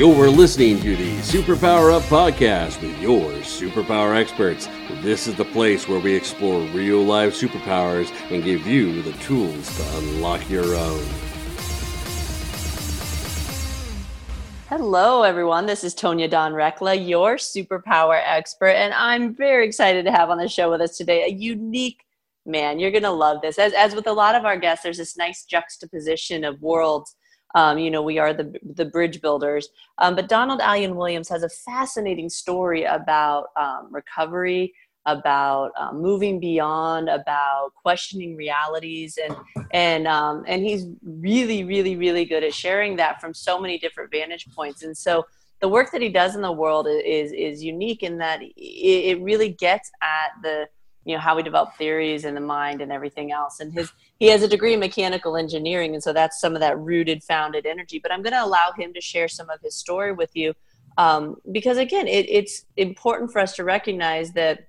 You're listening to the Superpower Up podcast with your superpower experts. This is the place where we explore real life superpowers and give you the tools to unlock your own. Hello, everyone. This is Tonya Dawn Recla, your superpower expert, and I'm very excited to have on the show with us today a unique man. You're going to love this. As with a lot of our guests, there's this nice juxtaposition of worlds. We are the bridge builders. But Donald Allen Williams has a fascinating story about recovery, about moving beyond, about questioning realities. And he's really, really, really good at sharing that from so many different vantage points. And so the work that he does in the world is unique in that it really gets at the, how we develop theories and the mind and everything else. And he has a degree in mechanical engineering. And so that's some of that rooted, founded energy, but I'm going to allow him to share some of his story with you. Because again, it's important for us to recognize that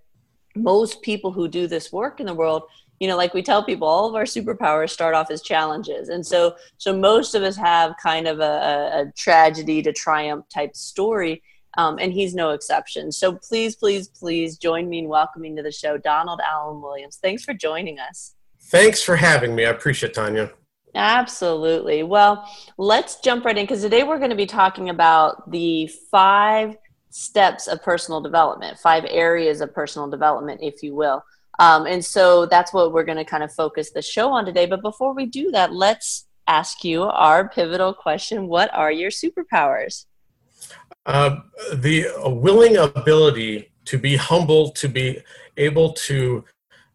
most people who do this work in the world, like we tell people, all of our superpowers start off as challenges. And so most of us have kind of a tragedy to triumph type story. And he's no exception. So please, please, please join me in welcoming to the show, Donald Allen Williams. Thanks for joining us. Thanks for having me. I appreciate it, Tonya. Absolutely. Well, let's jump right in because today we're going to be talking about the 5 steps of personal development, 5 areas of personal development, if you will. And so that's what we're going to kind of focus the show on today. But before we do that, let's ask you our pivotal question. What are your superpowers? The willing ability to be humble, to be able to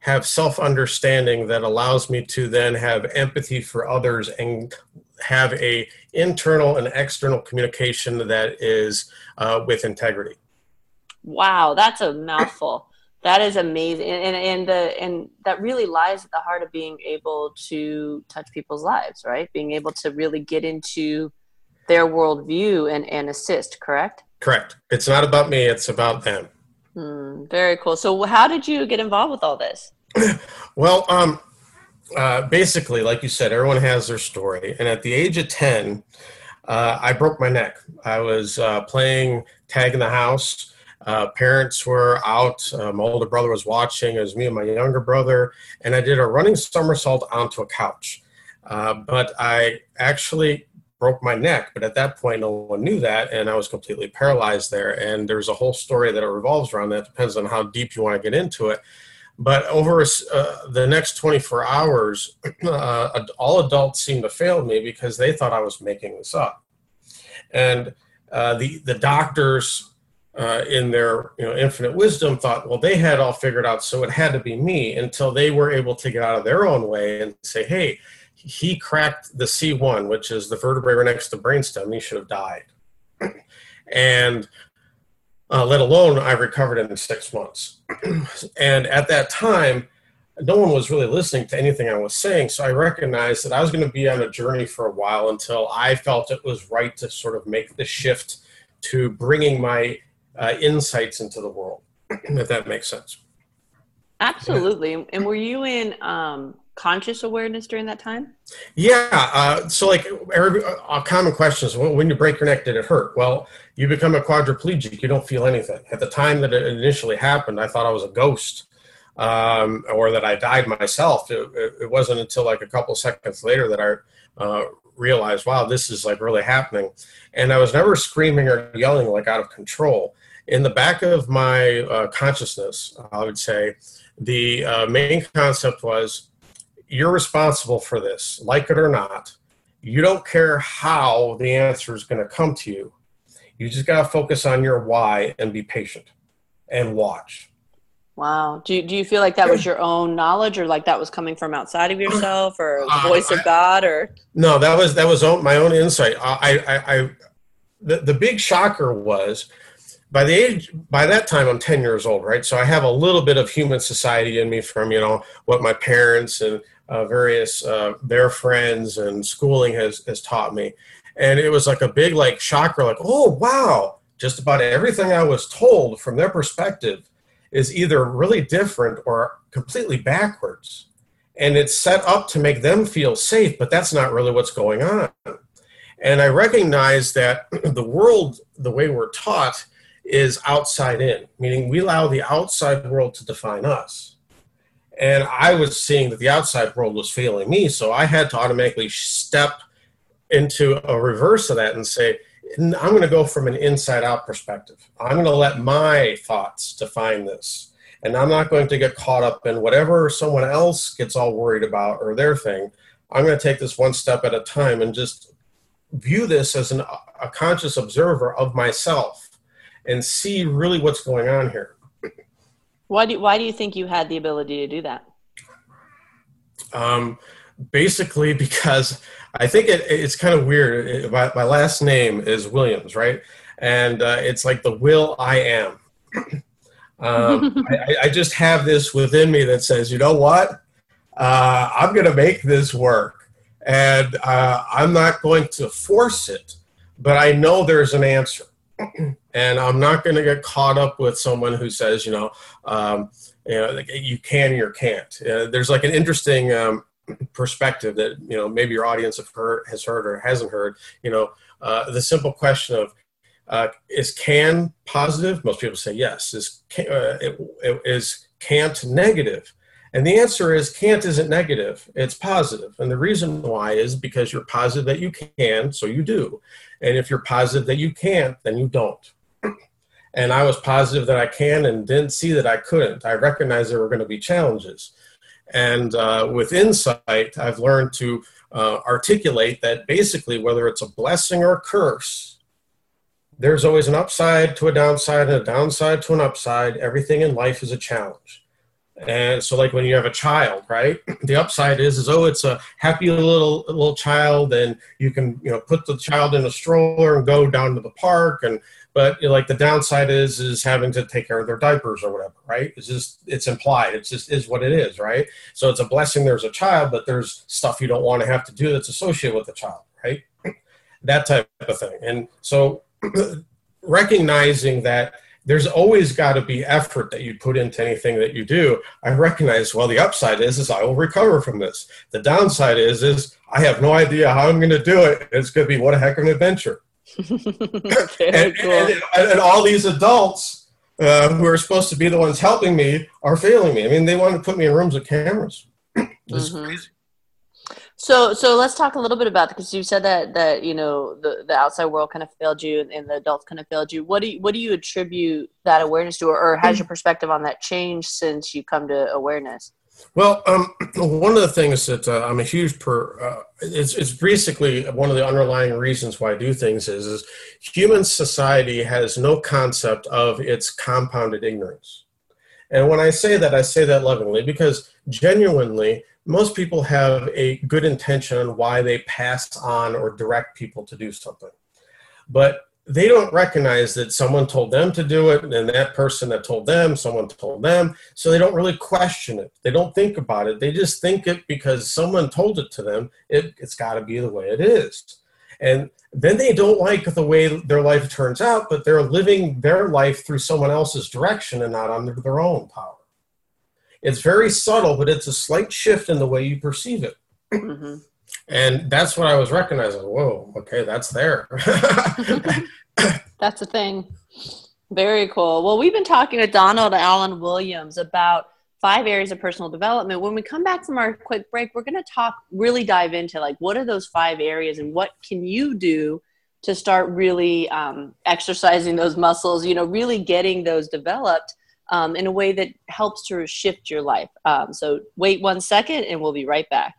have self-understanding that allows me to then have empathy for others and have a internal and external communication that is with integrity. Wow, that's a mouthful. That is amazing, and that really lies at the heart of being able to touch people's lives, right? Being able to really get into their worldview and assist, correct? Correct. It's not about me. It's about them. Very cool. So how did you get involved with all this? Well, basically, like you said, everyone has their story. And at the age of 10, I broke my neck. I was playing tag in the house. Parents were out. My older brother was watching. It was me and my younger brother. And I did a running somersault onto a couch. But I actually broke my neck, but at that point, no one knew that, and I was completely paralyzed there. And there's a whole story that it revolves around that. Depends on how deep you want to get into it. But over the next 24 hours, all adults seemed to fail me because they thought I was making this up. And the doctors, in their infinite wisdom, thought, well, they had all figured out, so it had to be me, until they were able to get out of their own way and say, hey, he cracked the C1, which is the vertebrae right next to the brainstem. He should have died. And let alone, I recovered in 6 months. And at that time, no one was really listening to anything I was saying. So I recognized that I was going to be on a journey for a while until I felt it was right to sort of make the shift to bringing my insights into the world, if that makes sense. Absolutely. Yeah. And were you in conscious awareness during that time? Yeah. So like a common question is, well, when you break your neck, did it hurt? Well, you become a quadriplegic. You don't feel anything. At the time that it initially happened, I thought I was a ghost or that I died myself. It wasn't until like a couple seconds later that I realized, wow, this is like really happening. And I was never screaming or yelling like out of control. In the back of my consciousness, I would say, the main concept was, you're responsible for this, like it or not. You don't care how the answer is going to come to you. You just got to focus on your why and be patient and watch. Wow. Do you feel like that was your own knowledge, or like that was coming from outside of yourself, or voice of God, or? No, that was my own insight. The big shocker was, by that time, I'm 10 years old, right? So I have a little bit of human society in me from, what my parents and various, their friends and schooling has taught me. And it was like a big, like, shocker, like, oh, wow, just about everything I was told from their perspective is either really different or completely backwards. And it's set up to make them feel safe, but that's not really what's going on. And I recognize that the world, the way we're taught, is outside in, meaning we allow the outside world to define us. And I was seeing that the outside world was failing me, so I had to automatically step into a reverse of that and say, I'm going to go from an inside-out perspective. I'm going to let my thoughts define this. And I'm not going to get caught up in whatever someone else gets all worried about or their thing. I'm going to take this one step at a time and just view this as a conscious observer of myself and see really what's going on here. Why do you think you had the ability to do that? Basically because I think it's kind of weird. My last name is Williams, right? And it's like the will I am. I just have this within me that says, you know what? I'm going to make this work. And I'm not going to force it, but I know there's an answer. And I'm not going to get caught up with someone who says, like, you can or can't. There's like an interesting perspective that, maybe your audience has heard or hasn't heard, the simple question of, is can positive? Most people say yes. Is can't negative? And the answer is can't isn't negative. It's positive. And the reason why is because you're positive that you can, so you do. And if you're positive that you can't, then you don't. And I was positive that I can and didn't see that I couldn't. I recognized there were going to be challenges. And with insight, I've learned to articulate that basically whether it's a blessing or a curse, there's always an upside to a downside and a downside to an upside. Everything in life is a challenge. And so like when you have a child, right, the upside is it's a happy little child, and you can, put the child in a stroller and go down to the park. But like the downside is having to take care of their diapers or whatever, right? It's implied. It's just is what it is, right? So it's a blessing. There's a child, but there's stuff you don't want to have to do that's associated with the child, right? That type of thing. And so recognizing that there's always got to be effort that you put into anything that you do, I recognize, well, the upside is I will recover from this. The downside is I have no idea how I'm going to do it. It's going to be what a heck of an adventure. And all these adults who are supposed to be the ones helping me are failing me. I mean, they want to put me in rooms with cameras. This is crazy. So let's talk a little bit about, because you said that the outside world kind of failed you and the adults kind of failed you. What do you attribute that awareness to, or has your perspective on that changed since you come to awareness? Well, one of the things that I'm a huge it's basically one of the underlying reasons why I do things is human society has no concept of its compounded ignorance. And when I say that lovingly, because genuinely, most people have a good intention on why they pass on or direct people to do something. But they don't recognize that someone told them to do it, and that person that told them, someone told them. So they don't really question it. They don't think about it. They just think it because someone told it to them. It's got to be the way it is. And then they don't like the way their life turns out, but they're living their life through someone else's direction and not under their own power. It's very subtle, but it's a slight shift in the way you perceive it. Mm-hmm. And that's what I was recognizing. Whoa, okay, that's there. That's a thing. Very cool. Well, we've been talking to Donald Allen Williams about 5 areas of personal development. When we come back from our quick break, we're going to really dive into like, what are those 5 areas and what can you do to start really exercising those muscles, really getting those developed in a way that helps to shift your life. So wait one second and we'll be right back.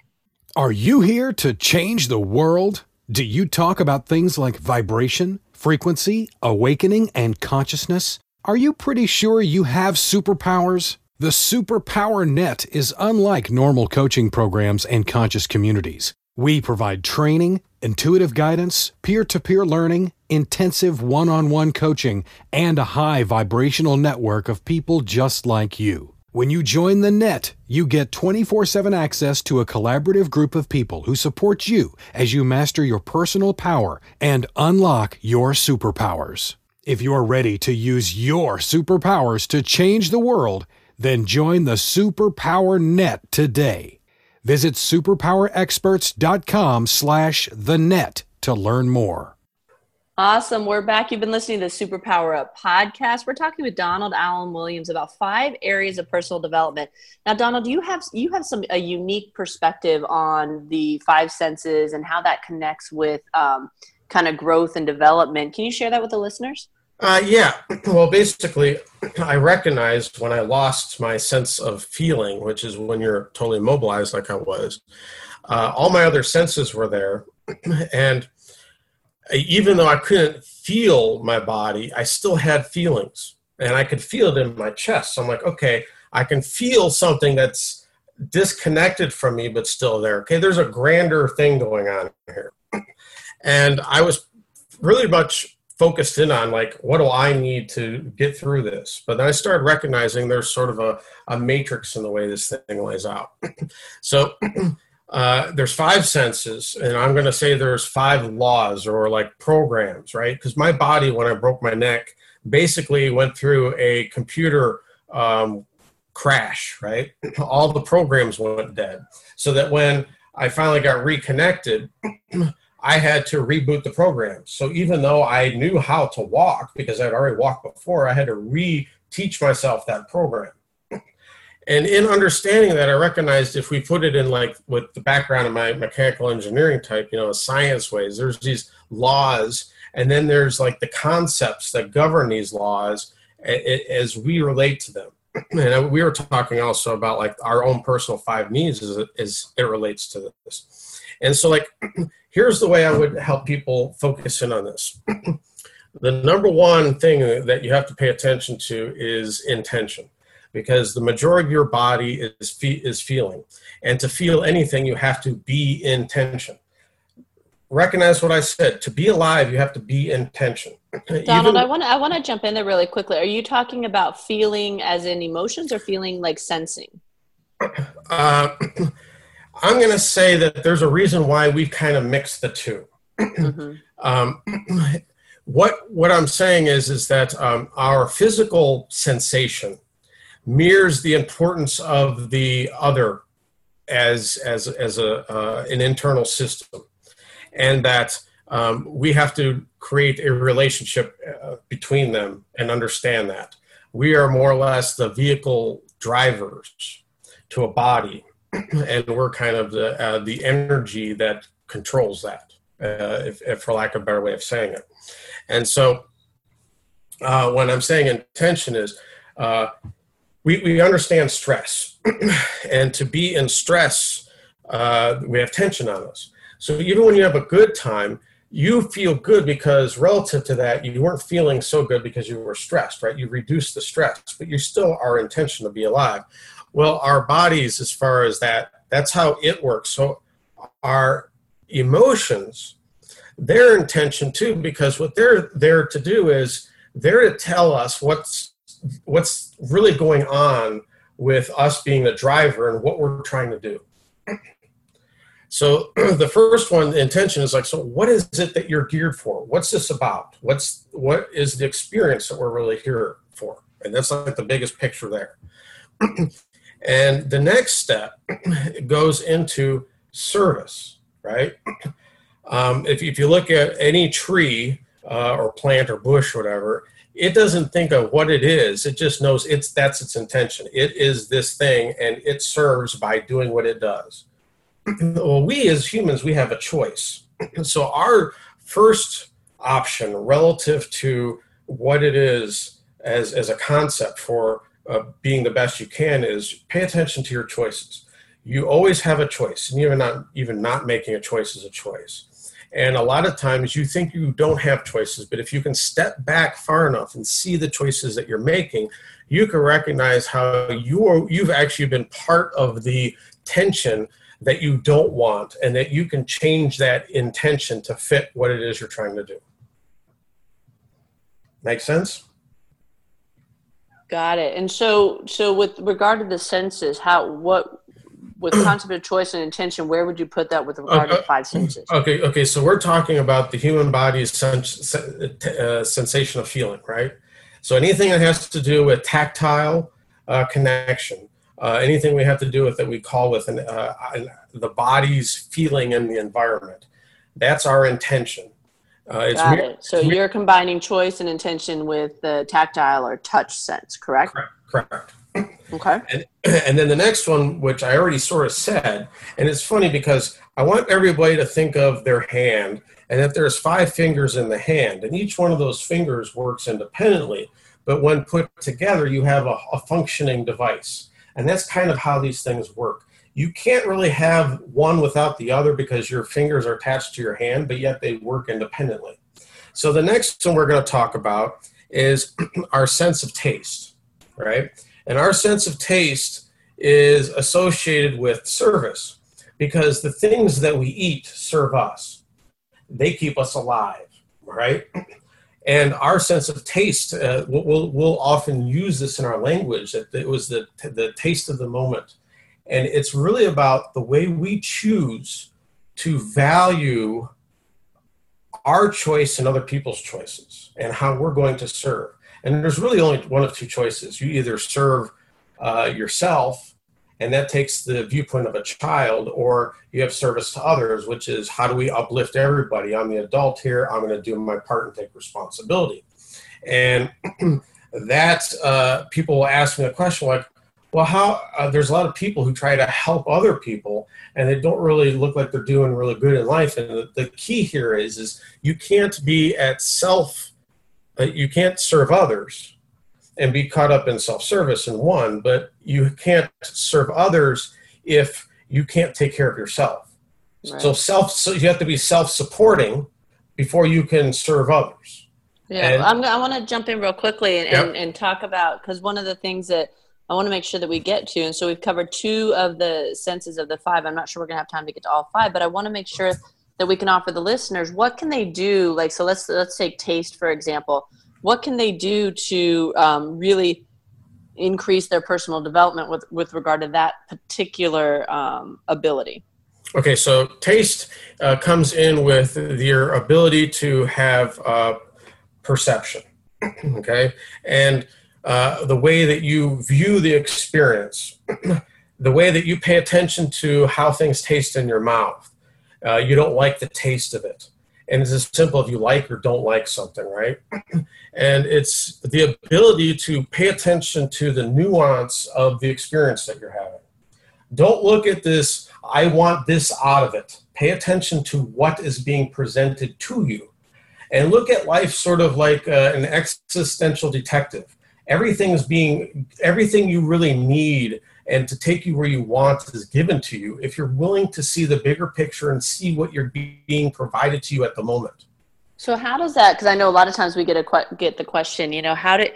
Are you here to change the world? Do you talk about things like vibration, frequency, awakening, and consciousness? Are you pretty sure you have superpowers? The SuperPower Net is unlike normal coaching programs and conscious communities. We provide training, intuitive guidance, peer-to-peer learning, intensive one-on-one coaching, and a high vibrational network of people just like you. When you join the net, you get 24/7 access to a collaborative group of people who support you as you master your personal power and unlock your superpowers. If you're ready to use your superpowers to change the world, then join the SuperPower Net today. Visit superpowerexperts.com/thenet to learn more. Awesome. We're back. You've been listening to the Superpower Up podcast. We're talking with Donald Allen Williams about 5 areas of personal development. Now, Donald, you have a unique perspective on the 5 senses and how that connects with kind of growth and development. Can you share that with the listeners? Yeah. Well, basically, I recognized when I lost my sense of feeling, which is when you're totally immobilized like I was, all my other senses were there. And even though I couldn't feel my body, I still had feelings. And I could feel it in my chest. So I'm like, okay, I can feel something that's disconnected from me but still there. Okay, there's a grander thing going on here. And I was really much focused in on, like, what do I need to get through this? But then I started recognizing there's sort of a matrix in the way this thing lays out. So there's 5 senses, and I'm going to say there's 5 laws or like programs, right? Because my body, when I broke my neck, basically went through a computer crash, right? All the programs went dead. So that when I finally got reconnected, I had to reboot the program. So even though I knew how to walk because I'd already walked before, I had to reteach myself that program. And in understanding that, I recognized if we put it in, like, with the background of my mechanical engineering type, you know, science ways, there's these laws, and then there's like the concepts that govern these laws as we relate to them. And we were talking also about, like, our own personal 5 needs as it relates to this. And so, like, here's the way I would help people focus in on this. The number one thing that you have to pay attention to is intention, because the majority of your body is feeling. And to feel anything, you have to be in tension. Recognize what I said. To be alive, you have to be in tension. Donald, I want to jump in there really quickly. Are you talking about feeling as in emotions or feeling like sensing? I'm going to say that there's a reason why we kind of mix the two. Mm-hmm. What I'm saying is that our physical sensation mirrors the importance of the other as an internal system. And that we have to create a relationship between them and understand that. We are more or less the vehicle drivers to a body, and we're kind of the energy that controls that, if for lack of a better way of saying it. And so when I'm saying intention is, we understand stress, and to be in stress, we have tension on us. So even when you have a good time, you feel good because relative to that, you weren't feeling so good because you were stressed, right? You reduced the stress, but you still are in tension to be alive. Well, our bodies, as far as that's how it works. So our emotions, they're in tension too, because what they're there to do is they're to tell us what's really going on with us being the driver and what we're trying to do. So the first one, the intention is like, so what is it that you're geared for? What's this about? What is the experience that we're really here for? And that's like the biggest picture there. And the next step goes into service, right? If you look at any tree or plant or bush or whatever, it doesn't think of what it is. It just knows that's its intention. It is this thing, and it serves by doing what it does. Well, we as humans, we have a choice. So our first option relative to what it is as a concept for being the best you can is pay attention to your choices. You always have a choice, and even not making a choice is a choice. And a lot of times you think you don't have choices, but if you can step back far enough and see the choices that you're making, you can recognize how you've actually been part of the tension that you don't want, and that you can change that intention to fit what it is you're trying to do. Make sense? Got it. And so with regard to the senses, with concept of choice and intention, where would you put that with regard to 5 senses? Okay. So we're talking about the human body's sensation of feeling, right? So anything that has to do with tactile connection, anything we have to do with that we call with the body's feeling in the environment. That's our intention. Got it. So you're combining choice and intention with the tactile or touch sense, correct? Correct. Okay. And then the next one, which I already sort of said, and it's funny because I want everybody to think of their hand and that there's 5 fingers in the hand, and each one of those fingers works independently, but when put together, you have a functioning device. And that's kind of how these things work. You can't really have one without the other because your fingers are attached to your hand, but yet they work independently. So the next one we're going to talk about is our sense of taste, right? And our sense of taste is associated with service because the things that we eat serve us. They keep us alive, right? And our sense of taste, we'll often use this in our language, that it was the taste of the moment. And it's really about the way we choose to value our choice and other people's choices and how we're going to serve. And there's really only one of 2 choices. You either serve yourself, and that takes the viewpoint of a child, or you have service to others, which is how do we uplift everybody? I'm the adult here. I'm going to do my part and take responsibility. And that's, people will ask me a question like, well, how, there's a lot of people who try to help other people and they don't really look like they're doing really good in life. And the key here is you can't be at self, you can't serve others and be caught up in self-service in one, but you can't serve others if you can't take care of yourself. Right. So you have to be self-supporting before you can serve others. Yeah, and, I want to jump in real quickly and talk about, because one of the things that I want to make sure that we get to, and so we've covered 2 of the senses of the 5. I'm not sure we're going to have time to get to all 5, but I want to make sure that we can offer the listeners, what can they do? Like, so let's take taste, for example. What can they do to really increase their personal development with regard to that particular ability? Okay, so taste comes in with your ability to have perception, okay? And the way that you view the experience, the way that you pay attention to how things taste in your mouth. You don't like the taste of it. And it's as simple if you like or don't like something, right? And it's the ability to pay attention to the nuance of the experience that you're having. Don't look at this, I want this out of it. Pay attention to what is being presented to you. And look at life sort of like an existential detective. Everything you really need and to take you where you want is given to you if you're willing to see the bigger picture and see what you're being provided to you at the moment. So how does that, because I know a lot of times we get the question, you know, how do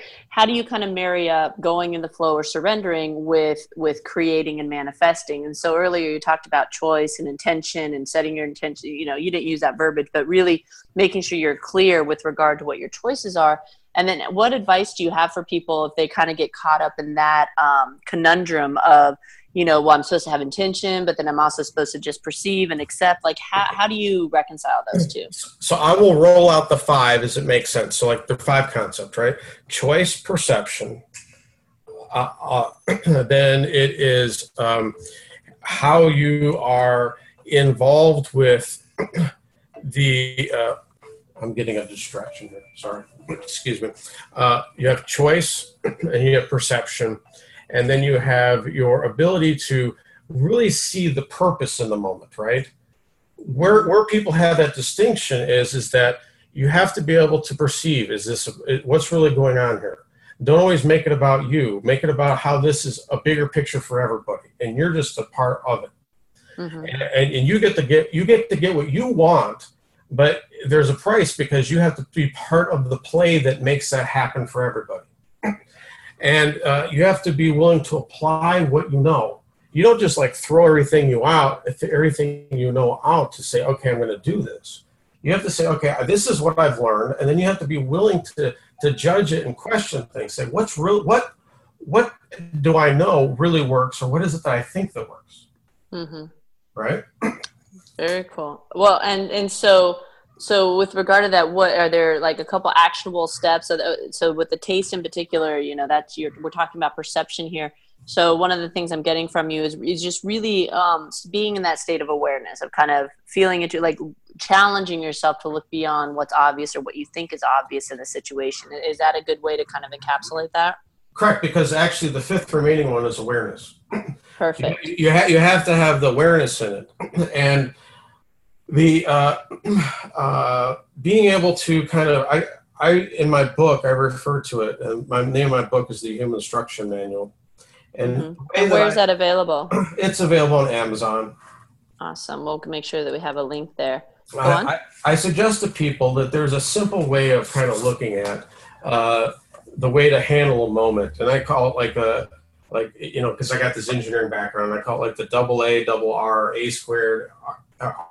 you kind of marry up going in the flow or surrendering with creating and manifesting? And so earlier you talked about choice and intention and setting your intention, you know, you didn't use that verbiage, but really making sure you're clear with regard to what your choices are. And then what advice do you have for people if they kind of get caught up in that conundrum of, you know, well, I'm supposed to have intention, but then I'm also supposed to just perceive and accept? Like, how do you reconcile those 2? So I will roll out the 5 as it makes sense. So like the 5 concept, right? Choice, perception. Then it is how you are involved with the I'm getting a distraction here, sorry. Excuse me. You have choice and you have perception, and then you have your ability to really see the purpose in the moment, right? Where people have that distinction is that you have to be able to perceive, is this what's really going on here? Don't always make it about you. Make it about how this is a bigger picture for everybody, and you're just a part of it. Mm-hmm. And you get to get what you want. But there's a price because you have to be part of the play that makes that happen for everybody. And you have to be willing to apply what you know. You don't just like throw everything you know out to say, okay, I'm going to do this. You have to say, okay, this is what I've learned. And then you have to be willing to judge it and question things. Say, what's real? What do I know really works? Or what is it that I think that works? Mm-hmm. Right? Very cool. Well, and so with regard to that, what are there like a couple actionable steps? So with the taste in particular, you know, we're talking about perception here. So one of the things I'm getting from you is just really being in that state of awareness of kind of feeling it, like challenging yourself to look beyond what's obvious or what you think is obvious in the situation. Is that a good way to kind of encapsulate that? Correct, because actually the fifth remaining one is awareness. Perfect. You have to have the awareness in it. And the being able to kind of, I in my book, I refer to it, my name of my book is the Human Instruction Manual. And where is that available? It's available on Amazon. Awesome. We'll make sure that we have a link there. I suggest to people that there's a simple way of kind of looking at the way to handle a moment. And I call it because I got this engineering background, I call it like the double A, double R, A squared,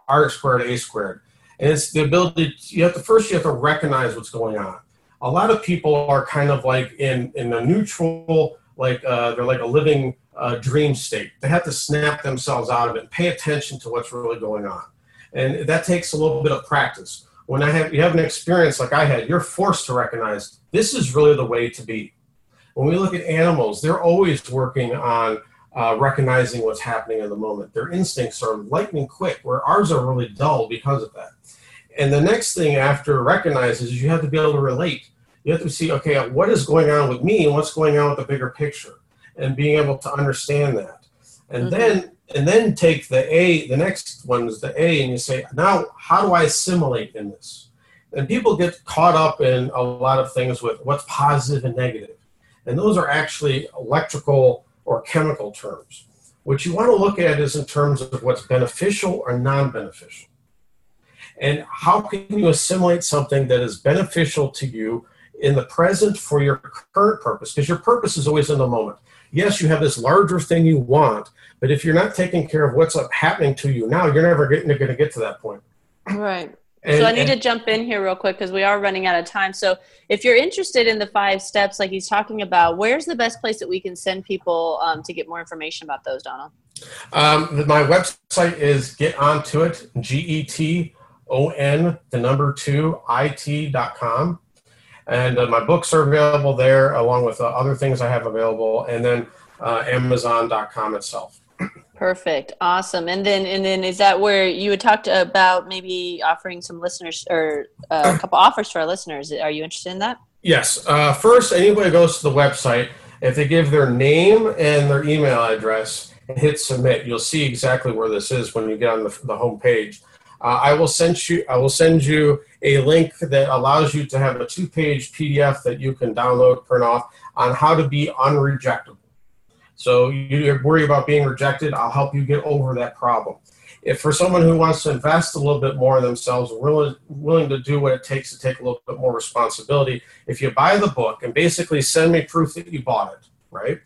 R squared, A squared. And it's the ability, you have to recognize what's going on. A lot of people are kind of like in a neutral, they're like a living dream state. They have to snap themselves out of it, pay attention to what's really going on. And that takes a little bit of practice. When you have an experience like I had, you're forced to recognize this is really the way to be. When we look at animals, they're always working on recognizing what's happening in the moment. Their instincts are lightning quick, where ours are really dull because of that. And the next thing after recognizes is you have to be able to relate. You have to see, okay, what is going on with me and what's going on with the bigger picture, and being able to understand that. And then take the next one is the A, and you say, now how do I assimilate in this? And people get caught up in a lot of things with what's positive and negative. And those are actually electrical or chemical terms. What you want to look at is in terms of what's beneficial or non-beneficial. And how can you assimilate something that is beneficial to you in the present for your current purpose, because your purpose is always in the moment. Yes, you have this larger thing you want, but if you're not taking care of what's happening to you now, you're never going to get to that point. Right. So I need to jump in here real quick because we are running out of time. So if you're interested in the 5 steps like he's talking about, where's the best place that we can send people to get more information about those, Donald? My website is getontoit, geton2it.com. And my books are available there, along with other things I have available, and then Amazon.com itself. Perfect. Awesome. And then is that where you had talked about maybe offering some listeners or a couple offers to our listeners? Are you interested in that? Yes. First, anybody goes to the website, if they give their name and their email address and hit submit, you'll see exactly where this is when you get on the home page. I will send you a link that allows you to have a 2-page PDF that you can download, print off, on how to be unrejectable. So you worry about being rejected, I'll help you get over that problem. If for someone who wants to invest a little bit more in themselves, willing to do what it takes to take a little bit more responsibility, if you buy the book and basically send me proof that you bought it, right?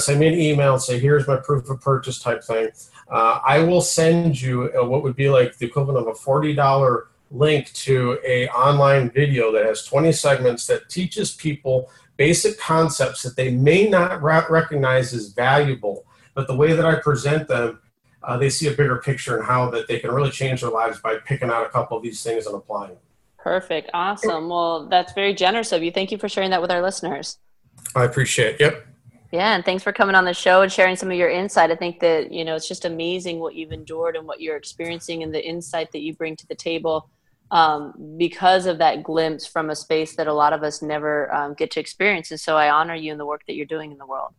Send me an email and say, here's my proof of purchase type thing. I will send you what would be like the equivalent of a $40 link to an online video that has 20 segments that teaches people basic concepts that they may not recognize as valuable, but the way that I present them, they see a bigger picture and how that they can really change their lives by picking out a couple of these things and applying them. Perfect. Awesome. Well, that's very generous of you. Thank you for sharing that with our listeners. I appreciate it. Yep. Yeah, and thanks for coming on the show and sharing some of your insight. I think that, it's just amazing what you've endured and what you're experiencing and the insight that you bring to the table because of that glimpse from a space that a lot of us never get to experience. And so I honor you and the work that you're doing in the world.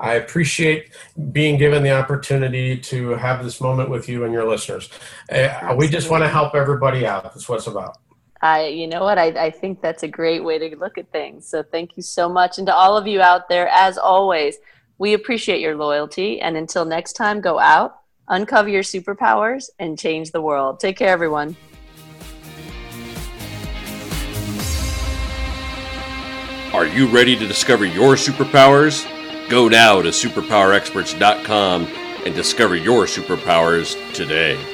I appreciate being given the opportunity to have this moment with you and your listeners. We just want to help everybody out. That's what it's about. I think that's a great way to look at things. So thank you so much. And to all of you out there, as always, we appreciate your loyalty. And until next time, go out, uncover your superpowers, and change the world. Take care, everyone. Are you ready to discover your superpowers? Go now to superpowerexperts.com and discover your superpowers today.